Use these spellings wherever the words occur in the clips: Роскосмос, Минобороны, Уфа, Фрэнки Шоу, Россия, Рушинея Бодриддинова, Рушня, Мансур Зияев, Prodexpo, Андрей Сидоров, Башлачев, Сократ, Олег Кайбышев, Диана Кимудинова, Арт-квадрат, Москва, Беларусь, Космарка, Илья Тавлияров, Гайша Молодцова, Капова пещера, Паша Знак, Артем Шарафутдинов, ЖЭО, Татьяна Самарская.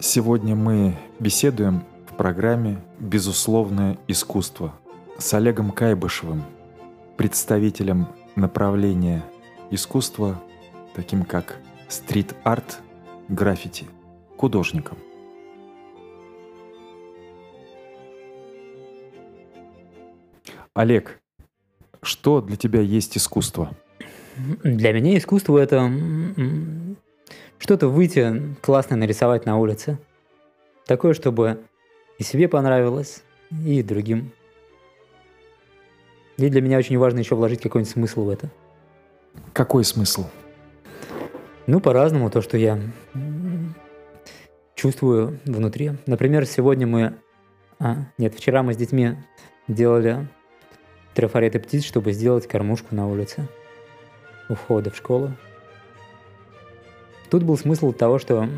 Сегодня мы беседуем в программе «Безусловное искусство» с Олегом Кайбышевым, представителем направления искусства, таким как стрит-арт, граффити, художником. Олег, что для тебя есть искусство? Для меня искусство — это что-то выйти, классно нарисовать на улице. Такое, чтобы и себе понравилось, и другим. И для меня очень важно еще вложить какой-нибудь смысл в это. Какой смысл? Ну, по-разному, то, что я чувствую внутри. Например, вчера мы с детьми делали трафареты птиц, чтобы сделать кормушку на улице у входа в школу. Тут был смысл того, что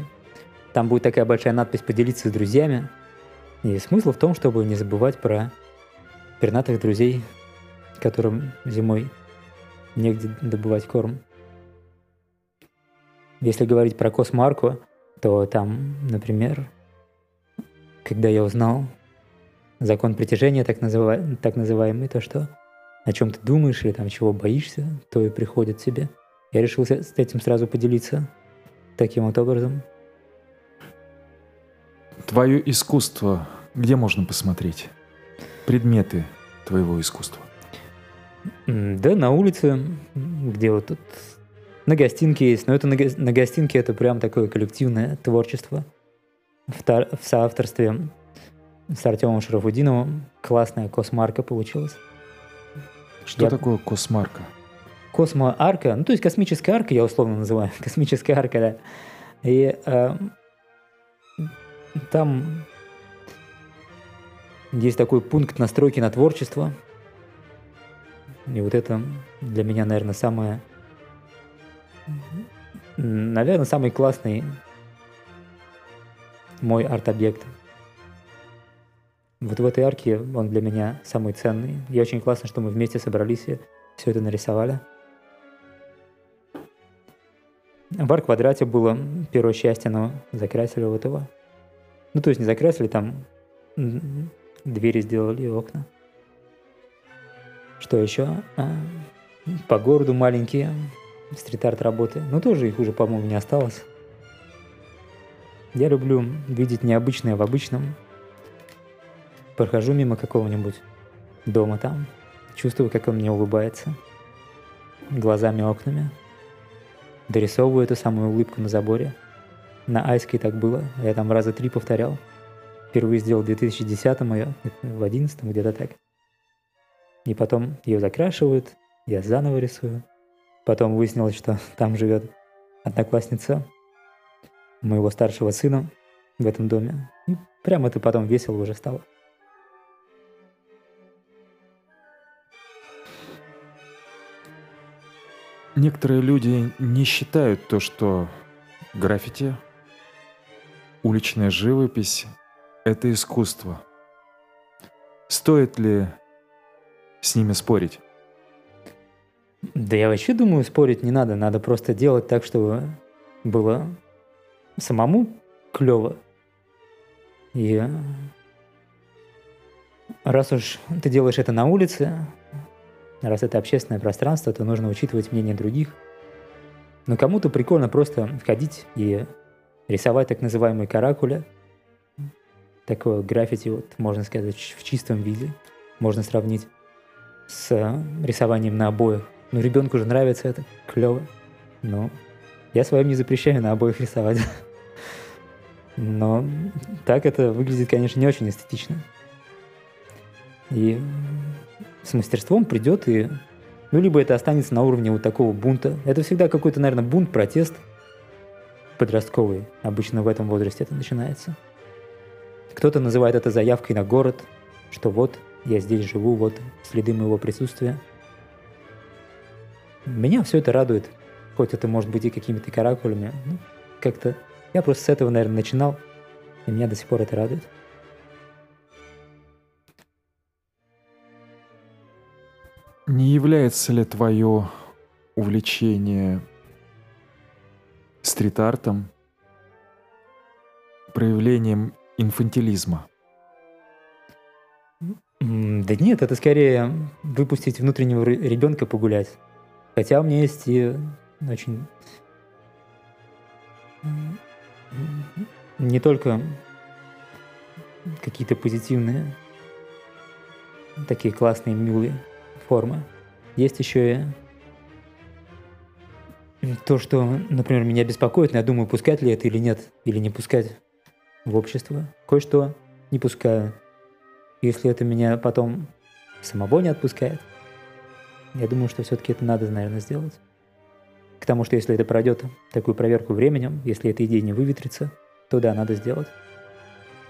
там будет такая большая надпись «Поделиться с друзьями». И смысл в том, чтобы не забывать про пернатых друзей, которым зимой негде добывать корм. Если говорить про Космарку, то там, например, когда я узнал закон притяжения, так называемый, то, что о чем ты думаешь или там чего боишься, то и приходит к тебе. Я решил с этим сразу поделиться. Таким вот образом. Твое искусство где можно посмотреть? Предметы твоего искусства? Да, на улице, где вот тут на гостинке есть. Но это на гостинке это прям такое коллективное творчество в соавторстве с Артемом Шарафутдиновым. Классная космарка получилась. Что такое космарка? Космоарка, ну то есть космическая арка, я условно называю, космическая арка, да. И там есть такой пункт настройки на творчество. И вот это для меня, наверное, самый классный мой арт-объект. Вот в этой арке он для меня самый ценный. И очень классно, что мы вместе собрались и все это нарисовали. В Ар-квадрате было первое счастье, но закрасили вот его. Ну, то есть не закрасили, там двери сделали и окна. Что еще? По городу маленькие стрит-арт работы. Но тоже их уже, по-моему, не осталось. Я люблю видеть необычное в обычном. Прохожу мимо какого-нибудь дома там. Чувствую, как он мне улыбается. Глазами, окнами. Дорисовываю эту самую улыбку на заборе. На Айской так было. Я там раза 3 повторял. Впервые сделал в 2010-м ее, в 2011-м, где-то так. И потом ее закрашивают, я заново рисую. Потом выяснилось, что там живет одноклассница моего старшего сына в этом доме. И прям это потом весело уже стало. Некоторые люди не считают то, что граффити, уличная живопись — это искусство. Стоит ли с ними спорить? Да я вообще думаю, спорить не надо. Надо просто делать так, чтобы было самому клёво. И раз уж ты делаешь это на улице, раз это общественное пространство, то нужно учитывать мнение других. Но кому-то прикольно просто ходить и рисовать так называемые каракули. Такое граффити, вот, можно сказать, в чистом виде. Можно сравнить с рисованием на обоях. Ну, ребенку же нравится это, клево. Но я своим не запрещаю на обоях рисовать. Но так это выглядит, конечно, не очень эстетично. И с мастерством придет и... Ну, либо это останется на уровне вот такого бунта. Это всегда какой-то, наверное, бунт, протест подростковый. Обычно в этом возрасте это начинается. Кто-то называет это заявкой на город, что вот, я здесь живу, вот следы моего присутствия. Меня все это радует. Хоть это может быть и какими-то каракулями. Ну, как-то... Я просто с этого, наверное, начинал. И меня до сих пор это радует. Не является ли твое увлечение стрит-артом, проявлением инфантилизма? Да нет, это скорее выпустить внутреннего ребенка погулять. Хотя у меня есть и очень... не только какие-то позитивные, такие классные, милые формы. Есть еще и то, что, например, меня беспокоит, но я думаю, пускать ли это или нет, или не пускать в общество. Кое-что не пускаю. Если это меня потом самого не отпускает, я думаю, что все-таки это надо, наверное, сделать. К тому, что если это пройдет такую проверку временем, если эта идея не выветрится, то да, надо сделать.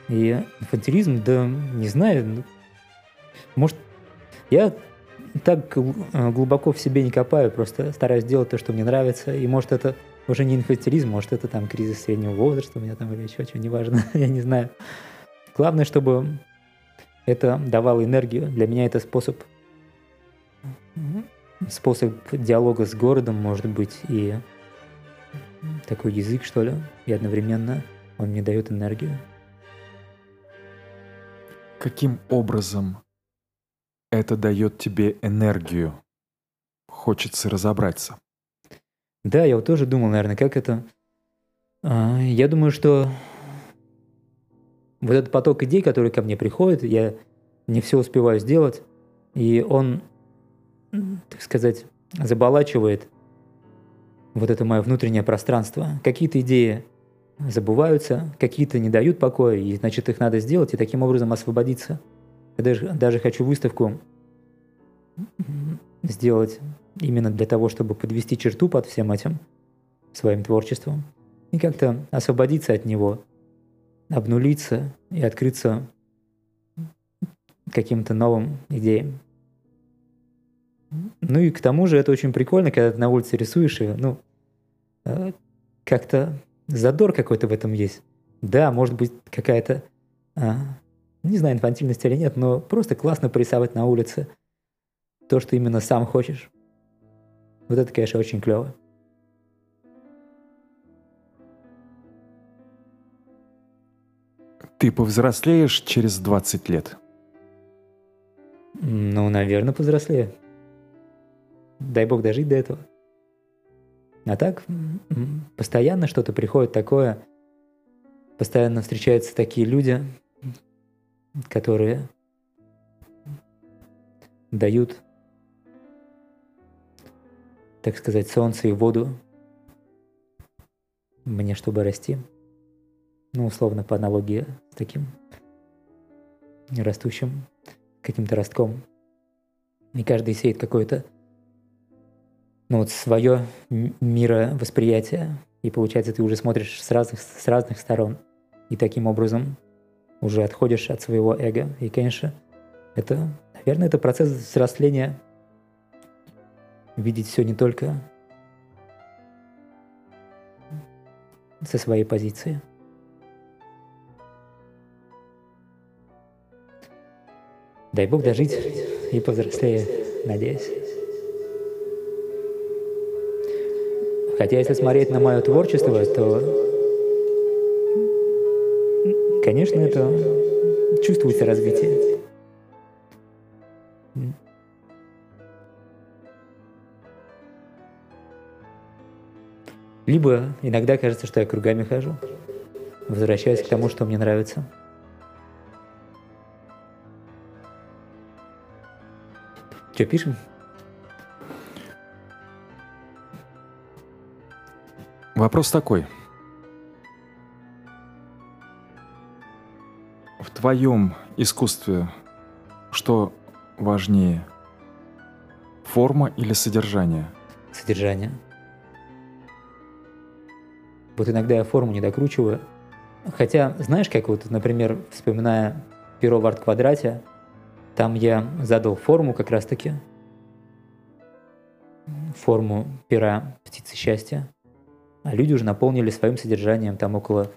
И инфантилизм, да, не знаю, может, я так глубоко в себе не копаю, просто стараюсь делать то, что мне нравится, и может это уже не инфантилизм, может это там кризис среднего возраста у меня там или еще что, неважно, я не знаю. Главное, чтобы это давало энергию. Для меня это способ диалога с городом, может быть, и такой язык, что ли, и одновременно он мне дает энергию. Каким образом это дает тебе энергию? Хочется разобраться. Да, я вот тоже думал, наверное, как это... Я думаю, что вот этот поток идей, который ко мне приходит, я не все успеваю сделать, и он, так сказать, заболачивает вот это мое внутреннее пространство. Какие-то идеи забываются, какие-то не дают покоя, и, значит, их надо сделать, и таким образом освободиться. Я даже хочу выставку сделать именно для того, чтобы подвести черту под всем этим своим творчеством и как-то освободиться от него, обнулиться и открыться каким-то новым идеям. Ну и к тому же это очень прикольно, когда ты на улице рисуешь, и, ну, как-то задор какой-то в этом есть. Да, может быть, какая-то, не знаю, инфантильность или нет, но просто классно порисовать на улице то, что именно сам хочешь. Вот это, конечно, очень клево. Ты повзрослеешь через 20 лет? Ну, наверное, повзрослею. Дай бог дожить до этого. А так, постоянно что-то приходит такое, постоянно встречаются такие люди, которые дают, так сказать, солнце и воду мне, чтобы расти. Ну, условно, по аналогии с таким растущим каким-то ростком. И каждый сеет какое-то, ну, вот свое мировосприятие. И получается, ты уже смотришь с разных сторон. И таким образом уже отходишь от своего эго. И, конечно, это, наверное, это процесс взросления. Видеть все не только со своей позиции. Дай бог дожить и повзрослее, надеюсь. Хотя, если смотреть на мое творчество, то, конечно, это чувствуется развитие. Либо иногда кажется, что я кругами хожу, возвращаясь к тому, что мне нравится. Что, пишем? Вопрос такой. В твоем искусстве что важнее? Форма или содержание? Содержание. Вот иногда я форму не докручиваю. Хотя, знаешь, как вот, например, вспоминая перо в арт-квадрате, там я задал форму как раз-таки. Форму пера «Птицы счастья». А люди уже наполнили своим содержанием, там около,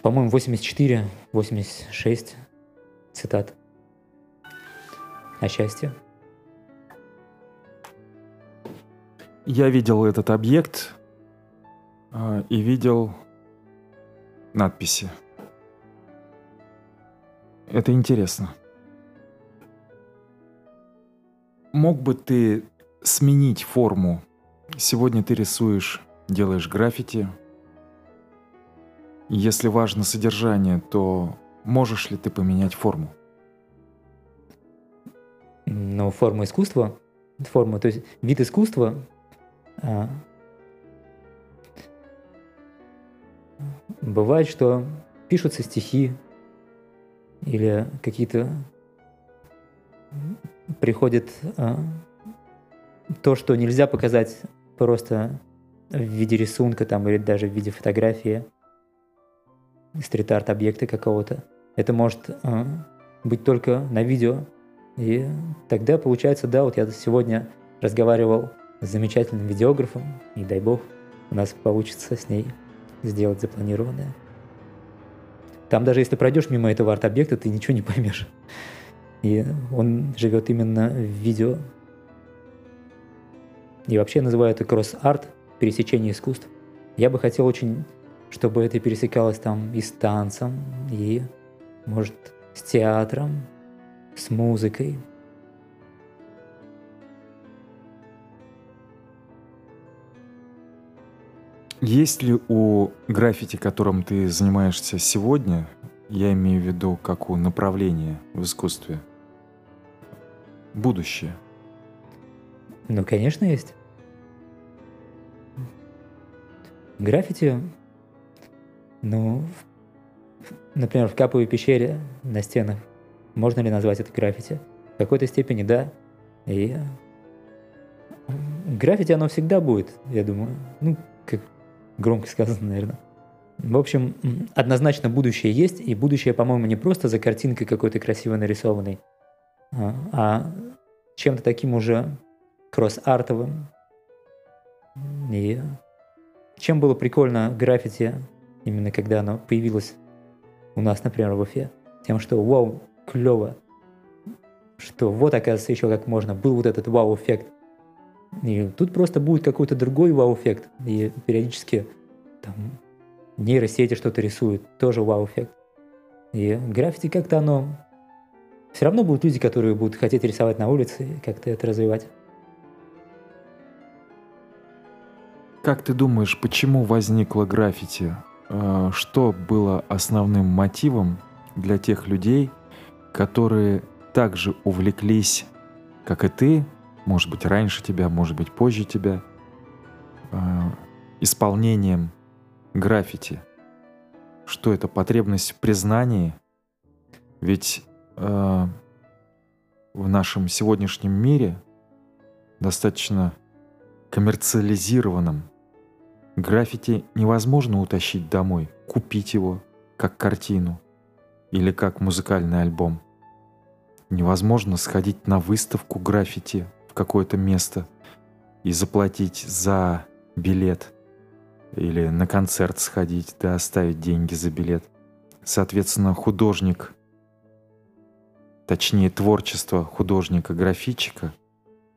по-моему, 84-86 цитат о счастье. Я видел этот объект, и видел надписи. Это интересно. Мог бы ты сменить форму? Сегодня ты рисуешь, делаешь граффити. Если важно содержание, то можешь ли ты поменять форму? Ну, форму искусства. Форму, то есть вид искусства. Бывает, что пишутся стихи или какие-то... Приходит то, что нельзя показать просто в виде рисунка там, или даже в виде фотографии, стрит-арт объекта какого-то. Это может быть только на видео. И тогда получается, да, вот я сегодня разговаривал с замечательным видеографом, и дай бог у нас получится с ней сделать запланированное. Там даже если пройдешь мимо этого арт-объекта, ты ничего не поймешь. И он живет именно в видео. И вообще называю это кросс-арт, пересечение искусств. Я бы хотел очень, чтобы это пересекалось там и с танцем, и, может, с театром, с музыкой. Есть ли у граффити, которым ты занимаешься сегодня, я имею в виду как у направления в искусстве, будущее? Ну, конечно, есть. Граффити, ну, например, в Каповой пещере на стенах. Можно ли назвать это граффити? В какой-то степени да. И граффити оно всегда будет, я думаю. Ну, как громко сказано, наверное. В общем, однозначно будущее есть, и будущее, по-моему, не просто за картинкой какой-то красиво нарисованной, а чем-то таким уже кросс-артовым. И чем было прикольно граффити, именно когда оно появилось у нас, например, в Уфе, тем, что вау, клево, что вот, оказывается, еще как можно, был вот этот вау-эффект. И тут просто будет какой-то другой вау-эффект, и периодически там нейросети что-то рисуют, тоже вау-эффект. И граффити как-то оно... Все равно будут люди, которые будут хотеть рисовать на улице и как-то это развивать. Как ты думаешь, почему возникло граффити? Что было основным мотивом для тех людей, которые также увлеклись, как и ты, может быть, раньше тебя, может быть, позже тебя, исполнением граффити? Что это? Потребность в признании? Ведь в нашем сегодняшнем мире, достаточно коммерциализированном, граффити невозможно утащить домой, купить его как картину или как музыкальный альбом. Невозможно сходить на выставку граффити в какое-то место и заплатить за билет. Или на концерт сходить, да, оставить деньги за билет. Соответственно, художник, точнее творчество художника-графичика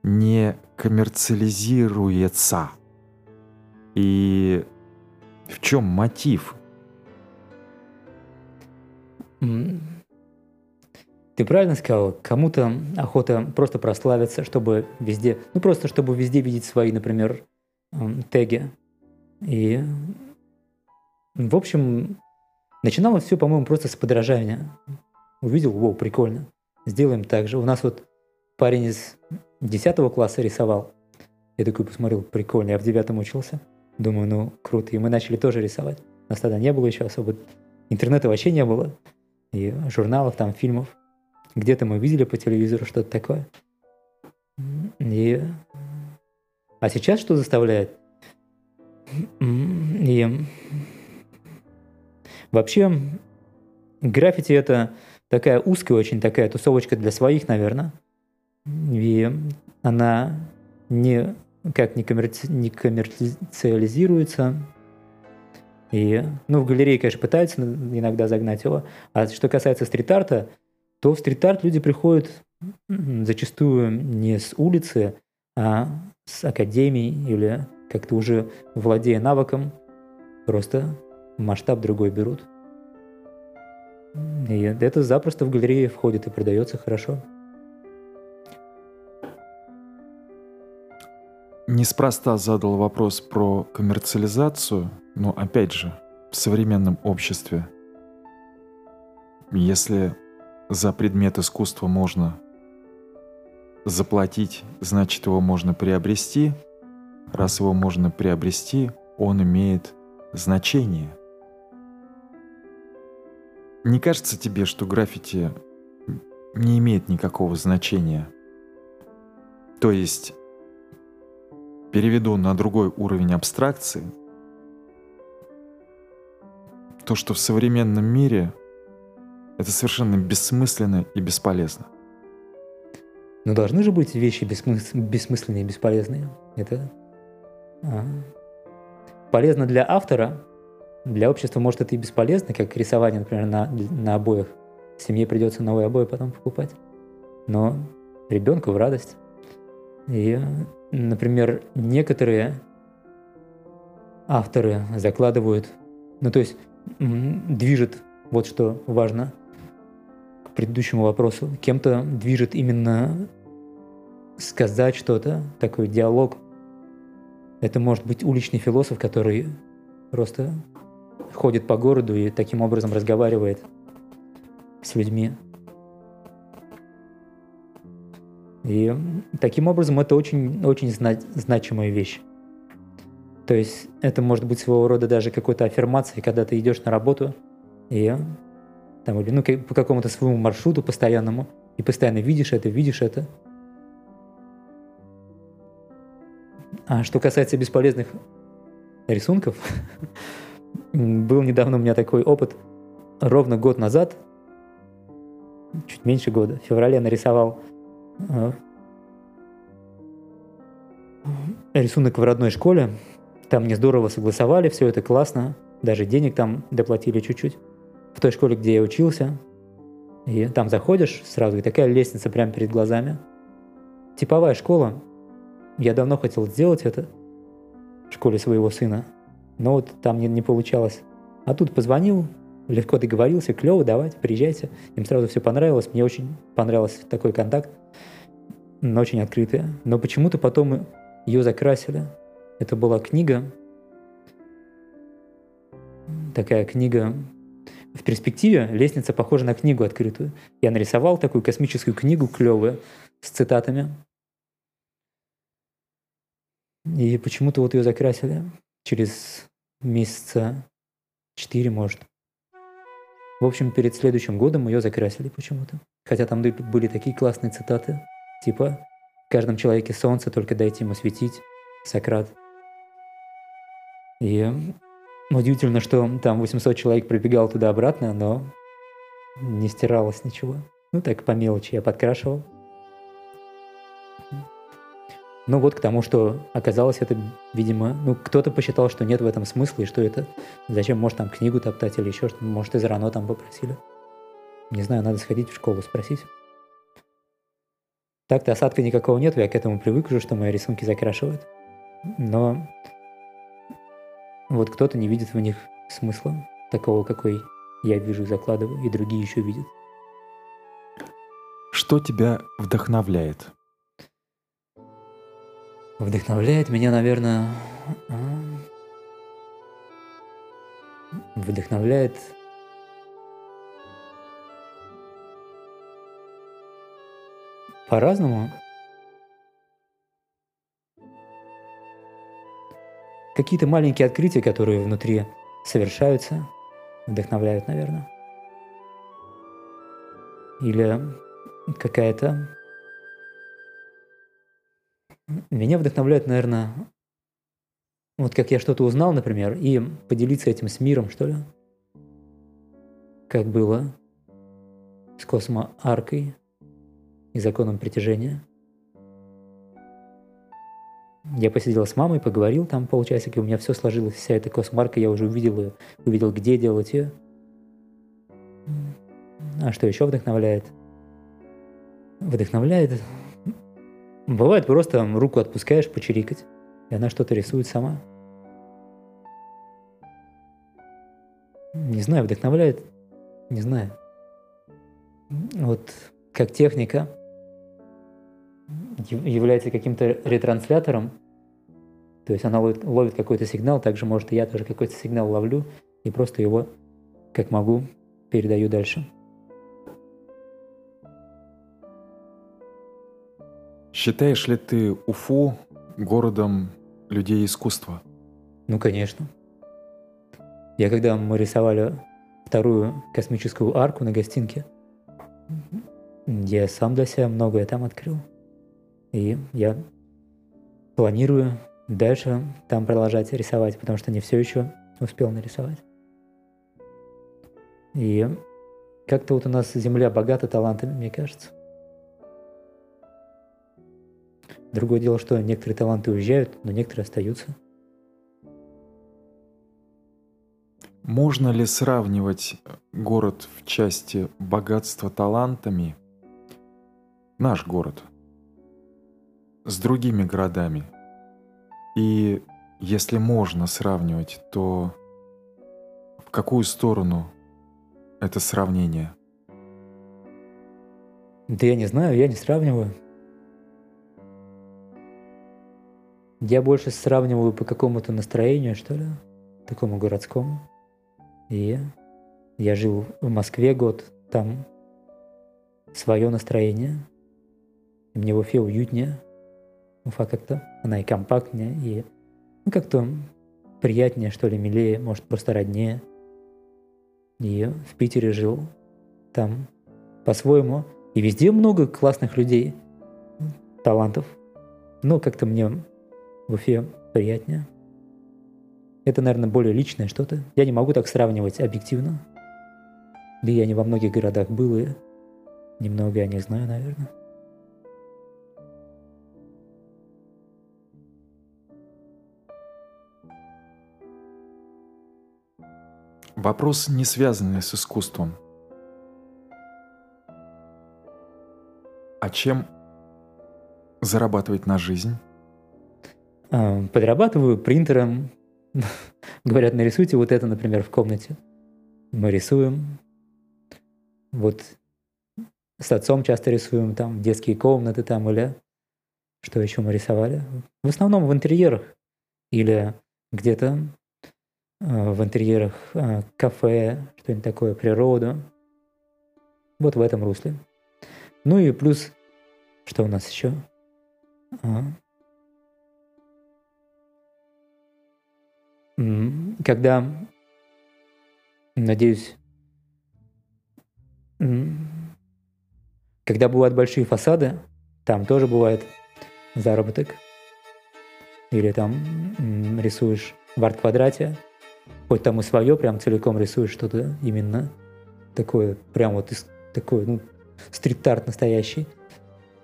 не коммерциализируется. И в чем мотив? Ты правильно сказал, кому-то охота просто прославиться, чтобы везде, ну просто чтобы везде видеть свои, например, теги. И, в общем, начиналось все, по-моему, просто с подражания. Увидел, воу, прикольно, сделаем так же. У нас вот парень из 10 класса рисовал. Я такой посмотрел, прикольно, я в 9 учился. Думаю, ну, круто. И мы начали тоже рисовать. Нас тогда не было еще особо. Интернета вообще не было. И журналов, там, фильмов. Где-то мы видели по телевизору что-то такое. И... А сейчас что заставляет? И вообще граффити — это такая узкая очень такая тусовочка для своих, наверное. И она никак не коммерциализируется. И, ну, в галерее, конечно, пытаются иногда загнать его. А что касается стрит-арта, то в стрит-арт люди приходят зачастую не с улицы, а с академий или... как-то уже владея навыком, Просто масштаб другой берут. И это запросто в галерее входит и продается хорошо. Неспроста задал вопрос про коммерциализацию, но опять же, в современном обществе, если за предмет искусства можно заплатить, значит его можно приобрести. Раз его можно приобрести, он имеет значение. Не кажется тебе, что граффити не имеет никакого значения? То есть... Переведу на другой уровень абстракции. То, что в современном мире, это совершенно бессмысленно и бесполезно. Но должны же быть вещи бессмысленные и бесполезные. Это полезно для автора, для общества, может, это и бесполезно, как рисование, например, на обоях. Семье придется новые обои потом покупать. Но ребенку в радость. И... Например, некоторые авторы закладывают, ну то есть движет, вот что важно к предыдущему вопросу, кем-то движет именно сказать что-то, такой диалог. Это может быть уличный философ, который просто ходит по городу и таким образом разговаривает с людьми. И таким образом это очень значимая вещь. То есть это может быть своего рода даже какой-то аффирмацией, когда ты идешь на работу и там, или, ну, по какому-то своему маршруту постоянному, и постоянно видишь это. А что касается бесполезных рисунков, был недавно у меня такой опыт. Ровно год назад, чуть меньше года, в феврале я нарисовал рисунок в родной школе. Там мне здорово согласовали, все это классно. Даже денег там доплатили чуть-чуть. В той школе, где я учился. И там заходишь сразу, и такая лестница прямо перед глазами. Типовая школа. Я давно хотел сделать это в школе своего сына. Но вот там не получалось. А тут позвонил, легко договорился, клево, давайте, приезжайте. Им сразу все понравилось. Мне очень понравился такой контакт. Очень открытый. Но почему-то потом ее закрасили. Это была книга. Такая книга. В перспективе лестница похожа на книгу открытую. Я нарисовал такую космическую книгу клевую с цитатами. И почему-то вот ее закрасили через месяца 4, может. В общем, перед следующим годом ее закрасили почему-то. Хотя там были такие классные цитаты. Типа «В каждом человеке солнце, только дайте ему светить», Сократ. И удивительно, что там 800 человек пробегал туда-обратно, но не стиралось ничего. Ну так, по мелочи я подкрашивал. Ну вот к тому, что оказалось это, видимо... Ну кто-то посчитал, что нет в этом смысла, и что это... Зачем, может, там книгу топтать или еще что-то? Может, из Рано там попросили. Не знаю, надо сходить в школу спросить. Так-то осадка никакого нет, я к этому привык уже, что мои рисунки закрашивают. Но вот кто-то не видит в них смысла, такого, какой я вижу и закладываю, и другие еще видят. Что тебя вдохновляет? Вдохновляет меня, наверное... Вдохновляет... По-разному. Какие-то маленькие открытия, которые внутри совершаются, вдохновляют, наверное. Или какая-то... Меня вдохновляет, наверное, вот как я что-то узнал, например, и поделиться этим с миром, что ли. Как было с космоаркой и законом притяжения. Я посидел с мамой, поговорил там полчасика, у меня все сложилось, вся эта космарка, я уже увидел ее, увидел, где делать ее. А что еще вдохновляет? Вдохновляет... Бывает просто руку отпускаешь почирикать, и она что-то рисует сама. не знаю, вдохновляет, не знаю. Вот как техника является каким-то ретранслятором, то есть она ловит какой-то сигнал, также, может, и я тоже какой-то сигнал ловлю и просто его, как могу, передаю дальше. Считаешь ли ты Уфу городом людей искусства? Ну, конечно. Я когда мы рисовали вторую космическую арку на гостинке, я сам для себя многое там открыл. И я планирую дальше там продолжать рисовать, потому что не все еще успел нарисовать. И как-то вот у нас земля богата талантами, мне кажется. Другое дело, что некоторые таланты уезжают, но некоторые остаются. Можно ли сравнивать город в части богатства талантами, наш город, с другими городами? И если можно сравнивать, то в какую сторону это сравнение? Да я не знаю, я не сравниваю. Я больше сравниваю по какому-то настроению, что ли, такому городскому. И я жил в Москве год, там свое настроение. И мне в Уфе уютнее. Уфа как-то, она и компактнее, и ну, как-то приятнее, что ли, милее, может, просто роднее. И в Питере жил там по-своему. И везде много классных людей, талантов. Но как-то мне... в Уфе приятнее. Это, наверное, более личное что-то. Я не могу так сравнивать объективно. Да я не во многих городах был, и немного я не знаю, наверное. Вопрос, не связанный с искусством. А чем зарабатывать на жизнь? Подрабатываю принтером. Говорят, нарисуйте вот это, например, в комнате. Мы рисуем. Вот с отцом часто рисуем там детские комнаты там или что еще мы рисовали. В основном в интерьерах или где-то в интерьерах кафе, что-нибудь такое, природу. Вот в этом русле. Ну и плюс, что у нас еще? Когда, надеюсь, когда бывают большие фасады, там тоже бывает заработок. Или там рисуешь в арт-квадрате, хоть там и свое, прям целиком рисуешь что-то именно такое, прям вот такое, ну, стрит-арт настоящий,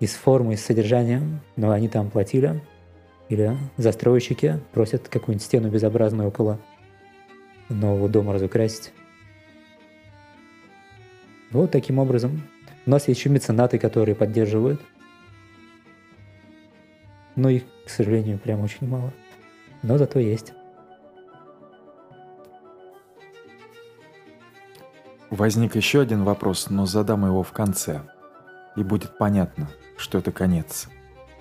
из формы, из содержания, но они там платили. Или застройщики просят какую-нибудь стену безобразную около нового дома разукрасить. Вот таким образом. У нас есть еще меценаты, которые поддерживают. Но их, к сожалению, прям очень мало. Но зато есть. Возник еще один вопрос, но задам его в конце. И будет понятно, что это конец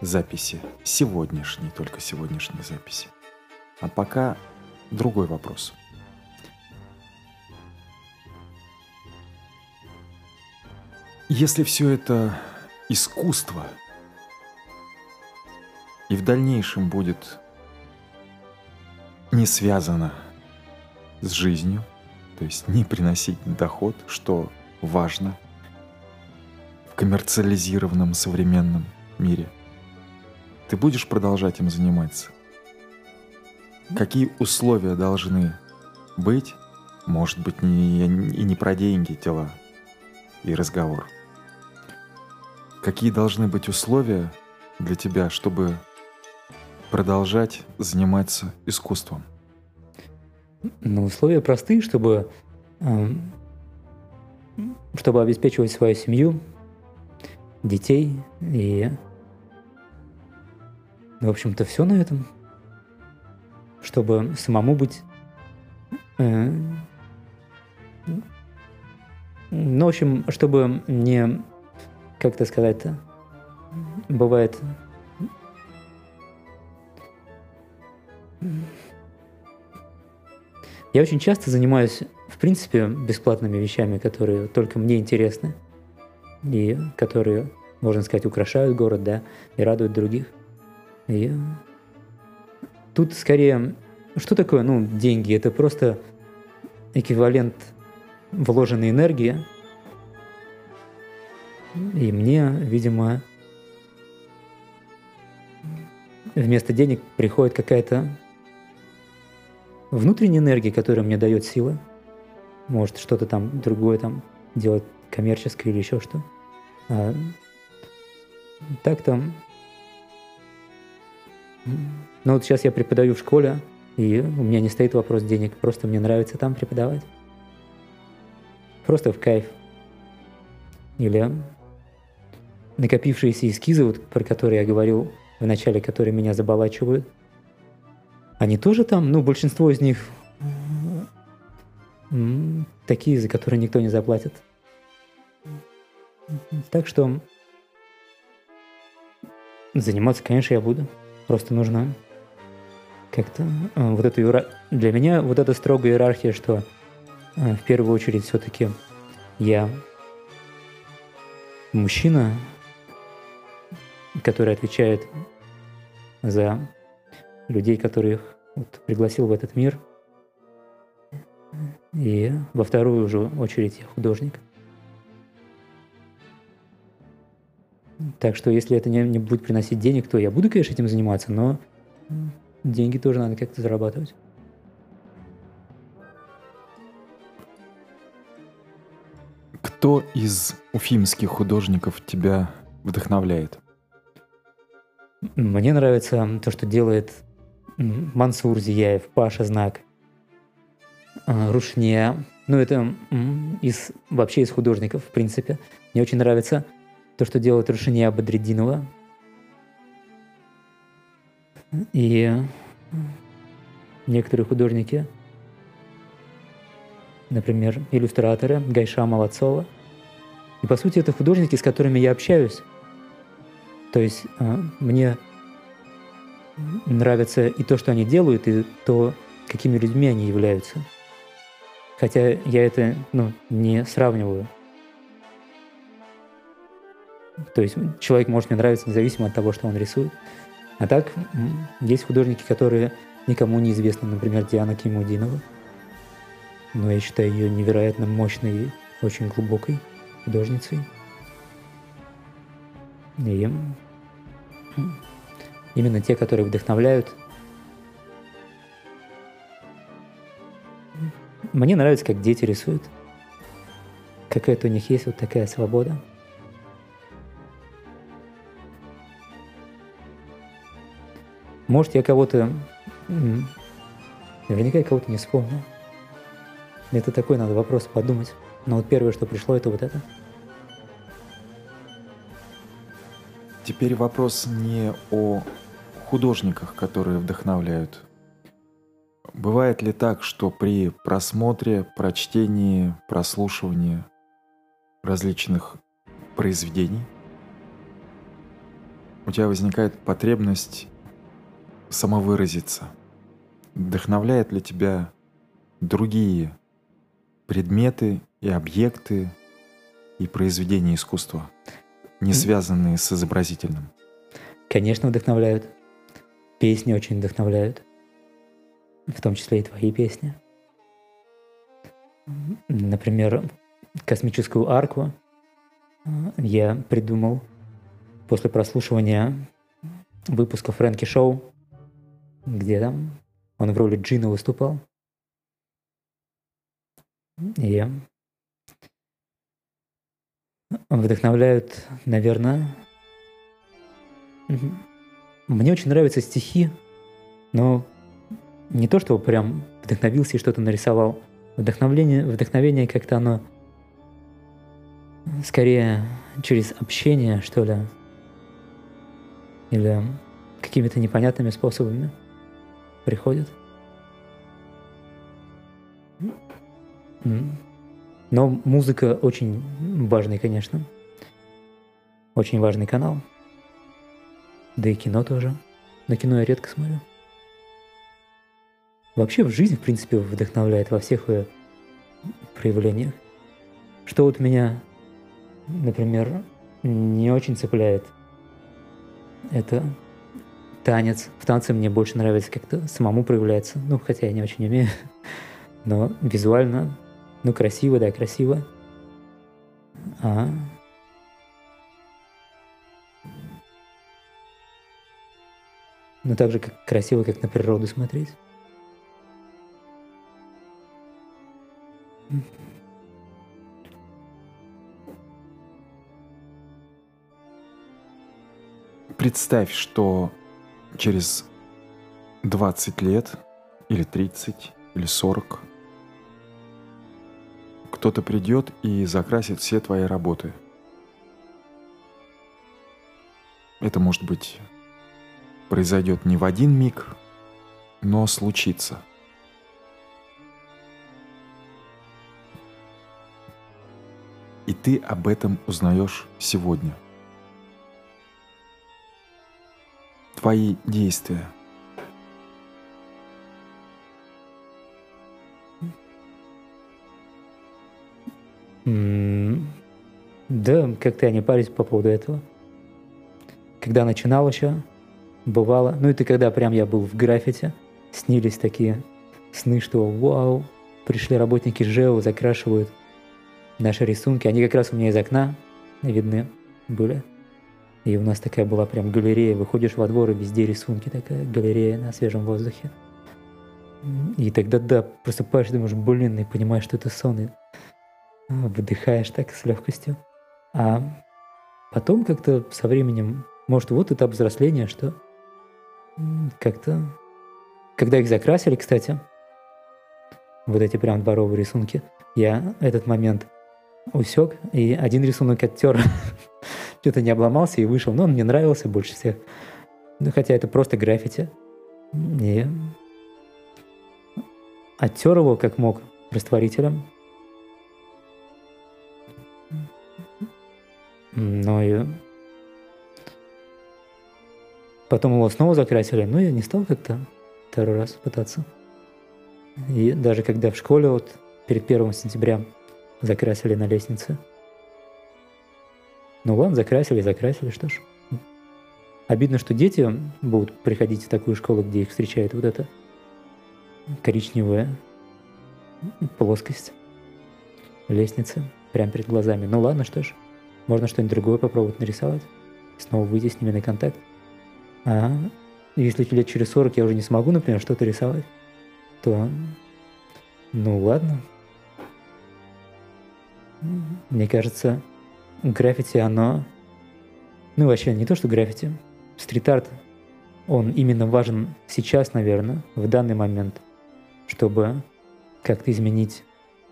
записи сегодняшней, только сегодняшней записи. А пока другой вопрос. Если все это искусство и в дальнейшем будет не связано с жизнью, то есть не приносить доход, что важно в коммерциализированном современном мире, ты будешь продолжать им заниматься? Какие условия должны быть? Может быть, не про деньги дела и разговор. Какие должны быть условия для тебя, чтобы продолжать заниматься искусством? Ну, условия простые, чтобы обеспечивать свою семью, детей и... В общем-то, все на этом. Чтобы самому быть Ну, в общем, чтобы не, как это сказать-то, бывает... Я очень часто занимаюсь, в принципе, бесплатными вещами, которые только мне интересны, и которые, можно сказать, украшают город, да, и радуют других. И тут скорее, что такое, ну, деньги? Это просто эквивалент вложенной энергии. И мне, видимо, вместо денег приходит какая-то внутренняя энергия, которая мне дает силы. Может, что-то там другое там делать коммерческое или еще что. А так там... Ну вот сейчас я преподаю в школе, и у меня не стоит вопрос денег. Просто мне нравится там преподавать. Просто в кайф. Или накопившиеся эскизы, вот, про которые я говорил в начале, которые меня заболачивают. Они тоже там, ну, большинство из них такие, за которые никто не заплатит. Так что заниматься, конечно, я буду. Просто нужно как-то вот эту иерархию... Для меня вот эта строгая иерархия, что в первую очередь все-таки я мужчина, который отвечает за... людей, которых вот, пригласил в этот мир. И во вторую уже очередь я художник. Так что если это не будет приносить денег, то я буду, конечно, этим заниматься, но деньги тоже надо как-то зарабатывать. Кто из уфимских художников тебя вдохновляет? Мне нравится то, что делает Мансур Зияев, Паша Знак, Рушня. Ну, это вообще из художников, в принципе. Мне очень нравится то, что делает Рушинея Бодриддинова. И некоторые художники, например, иллюстраторы Гайша Молодцова. И, по сути, это художники, с которыми я общаюсь. То есть мне нравится и то, что они делают, и то, какими людьми они являются. Хотя я это, ну, не сравниваю. То есть человек может мне нравиться независимо от того, что он рисует. А так есть художники, которые никому не известны. Например, Диана Кимудинова. Но я считаю ее невероятно мощной и очень глубокой художницей. И именно те, которые вдохновляют. Мне нравится, как дети рисуют. Какая-то у них есть вот такая свобода. Может, я кого-то... Наверняка я кого-то не вспомнил. Это такой надо вопрос подумать. Но вот первое, что пришло, это вот это. Теперь вопрос не о художниках, которые вдохновляют. Бывает ли так, что при просмотре, прочтении, прослушивании различных произведений у тебя возникает потребность самовыразиться? Вдохновляют ли тебя другие предметы и объекты и произведения искусства, не связанные с изобразительным? Конечно, вдохновляют. Песни очень вдохновляют. В том числе и твои песни. Например, «Космическую арку» я придумал после прослушивания выпуска Фрэнки Шоу, где там он в роли Джина выступал. И вдохновляют, наверное. Мне очень нравятся стихи, но не то, что прям вдохновился и что-то нарисовал. Вдохновение как-то оно скорее через общение, что ли, или какими-то непонятными способами приходит. Но музыка очень важный, конечно. Очень важный канал. Да и кино тоже. Но кино я редко смотрю. Вообще в жизни, в принципе, вдохновляет во всех ее проявлениях. Что вот меня, например, не очень цепляет, это танец. В танце мне больше нравится как-то самому проявляться. Ну, хотя я не очень умею. Но визуально, ну, красиво, да, красиво. А ну, так же как красиво, как на природу смотреть. Представь, что через 20 лет, или 30, или 40, кто-то придет и закрасит все твои работы. Это, может быть, произойдет не в один миг, но случится. И ты об этом узнаешь сегодня. Твои действия. Да, как-то я не парюсь по поводу этого. Когда начинал еще, бывало. Ну, это когда прям я был в граффити, снились такие сны, что вау, пришли работники ЖЭО, закрашивают наши рисунки. Они как раз у меня из окна видны были. И у нас такая была прям галерея. Выходишь во двор, и везде рисунки. Такая галерея на свежем воздухе. И тогда, да, просыпаешься, думаешь, блин, и понимаешь, что это сон. И выдыхаешь так с легкостью. А потом как-то со временем, может, вот этап взросления, что как-то... Когда их закрасили, кстати, вот эти прям дворовые рисунки, я этот момент усек и один рисунок оттер. Что-то не обломался и вышел. Но он мне нравился больше всех. Ну, хотя это просто граффити. И оттер его как мог растворителем. Но и потом его снова закрасили. Но я не стал как-то второй раз пытаться. И даже когда в школе вот перед 1 сентября закрасили на лестнице. Ну ладно, закрасили, что ж. Обидно, что дети будут приходить в такую школу, где их встречает вот эта коричневая плоскость лестницы прямо перед глазами. Ну ладно, что ж. Можно что-нибудь другое попробовать нарисовать. Снова выйти с ними на контакт. А если лет через 40 я уже не смогу, например, что-то рисовать, то ну ладно. Мне кажется... Граффити, оно... Ну, вообще, не то, что граффити. Стрит-арт, он именно важен сейчас, наверное, в данный момент, чтобы как-то изменить,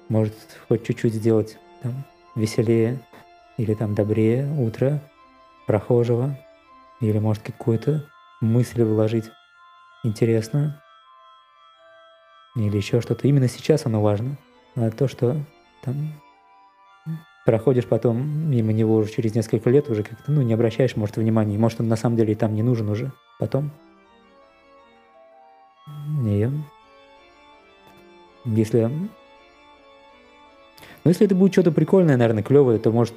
может, хоть чуть-чуть сделать там веселее или там добрее утро прохожего, или, может, какую-то мысль вложить интересную, или еще что-то. Именно сейчас оно важно. А то, что там... Проходишь потом мимо него уже через несколько лет, уже как-то, ну, не обращаешь, может, внимания. Может, он на самом деле и там не нужен уже потом. И если... Ну, если это будет что-то прикольное, наверное, клевое, то, может,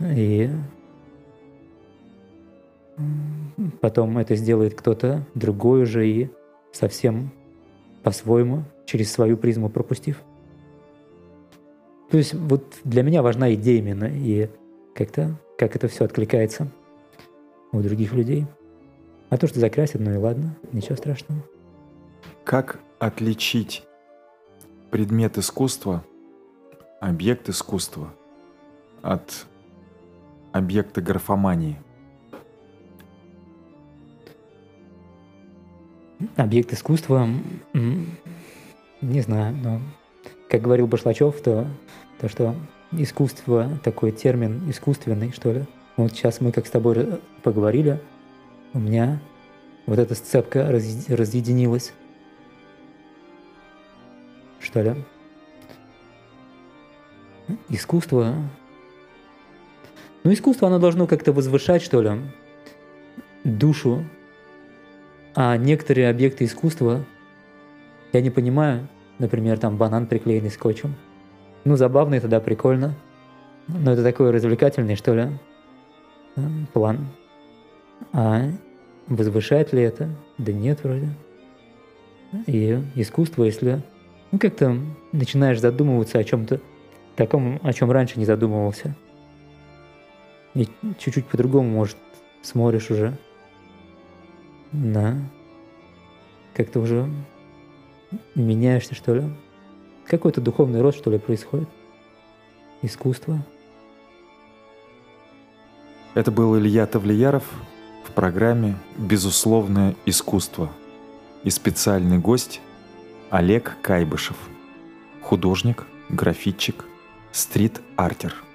и потом это сделает кто-то другой уже и совсем по-своему, через свою призму пропустив. То есть вот для меня важна идея именно, и как-то, как это все откликается у других людей. А то, что закрасят, ну и ладно, ничего страшного. Как отличить предмет искусства, объект искусства от объекта графомании? Объект искусства, не знаю, но... Как говорил Башлачев, то что искусство, такой термин искусственный, что ли. Вот сейчас мы как с тобой поговорили, у меня вот эта сцепка разъединилась, что ли. Искусство. Ну, искусство, оно должно как-то возвышать, что ли, душу. А некоторые объекты искусства, я не понимаю, например, там банан, приклеенный скотчем. Ну, забавно это, да, прикольно. Но это такой развлекательный, что ли, план. А возвышает ли это? Да нет, вроде. И искусство, если ну, как-то начинаешь задумываться о чем-то таком, о чем раньше не задумывался. И чуть-чуть по-другому, может, смотришь уже. Да. Как-то уже меняешься, что ли. Какой-то духовный рост, что ли, происходит. Искусство. Это был Илья Тавлияров в программе «Безусловное искусство». И специальный гость Олег Кайбышев. Художник, графитчик, стрит-артер.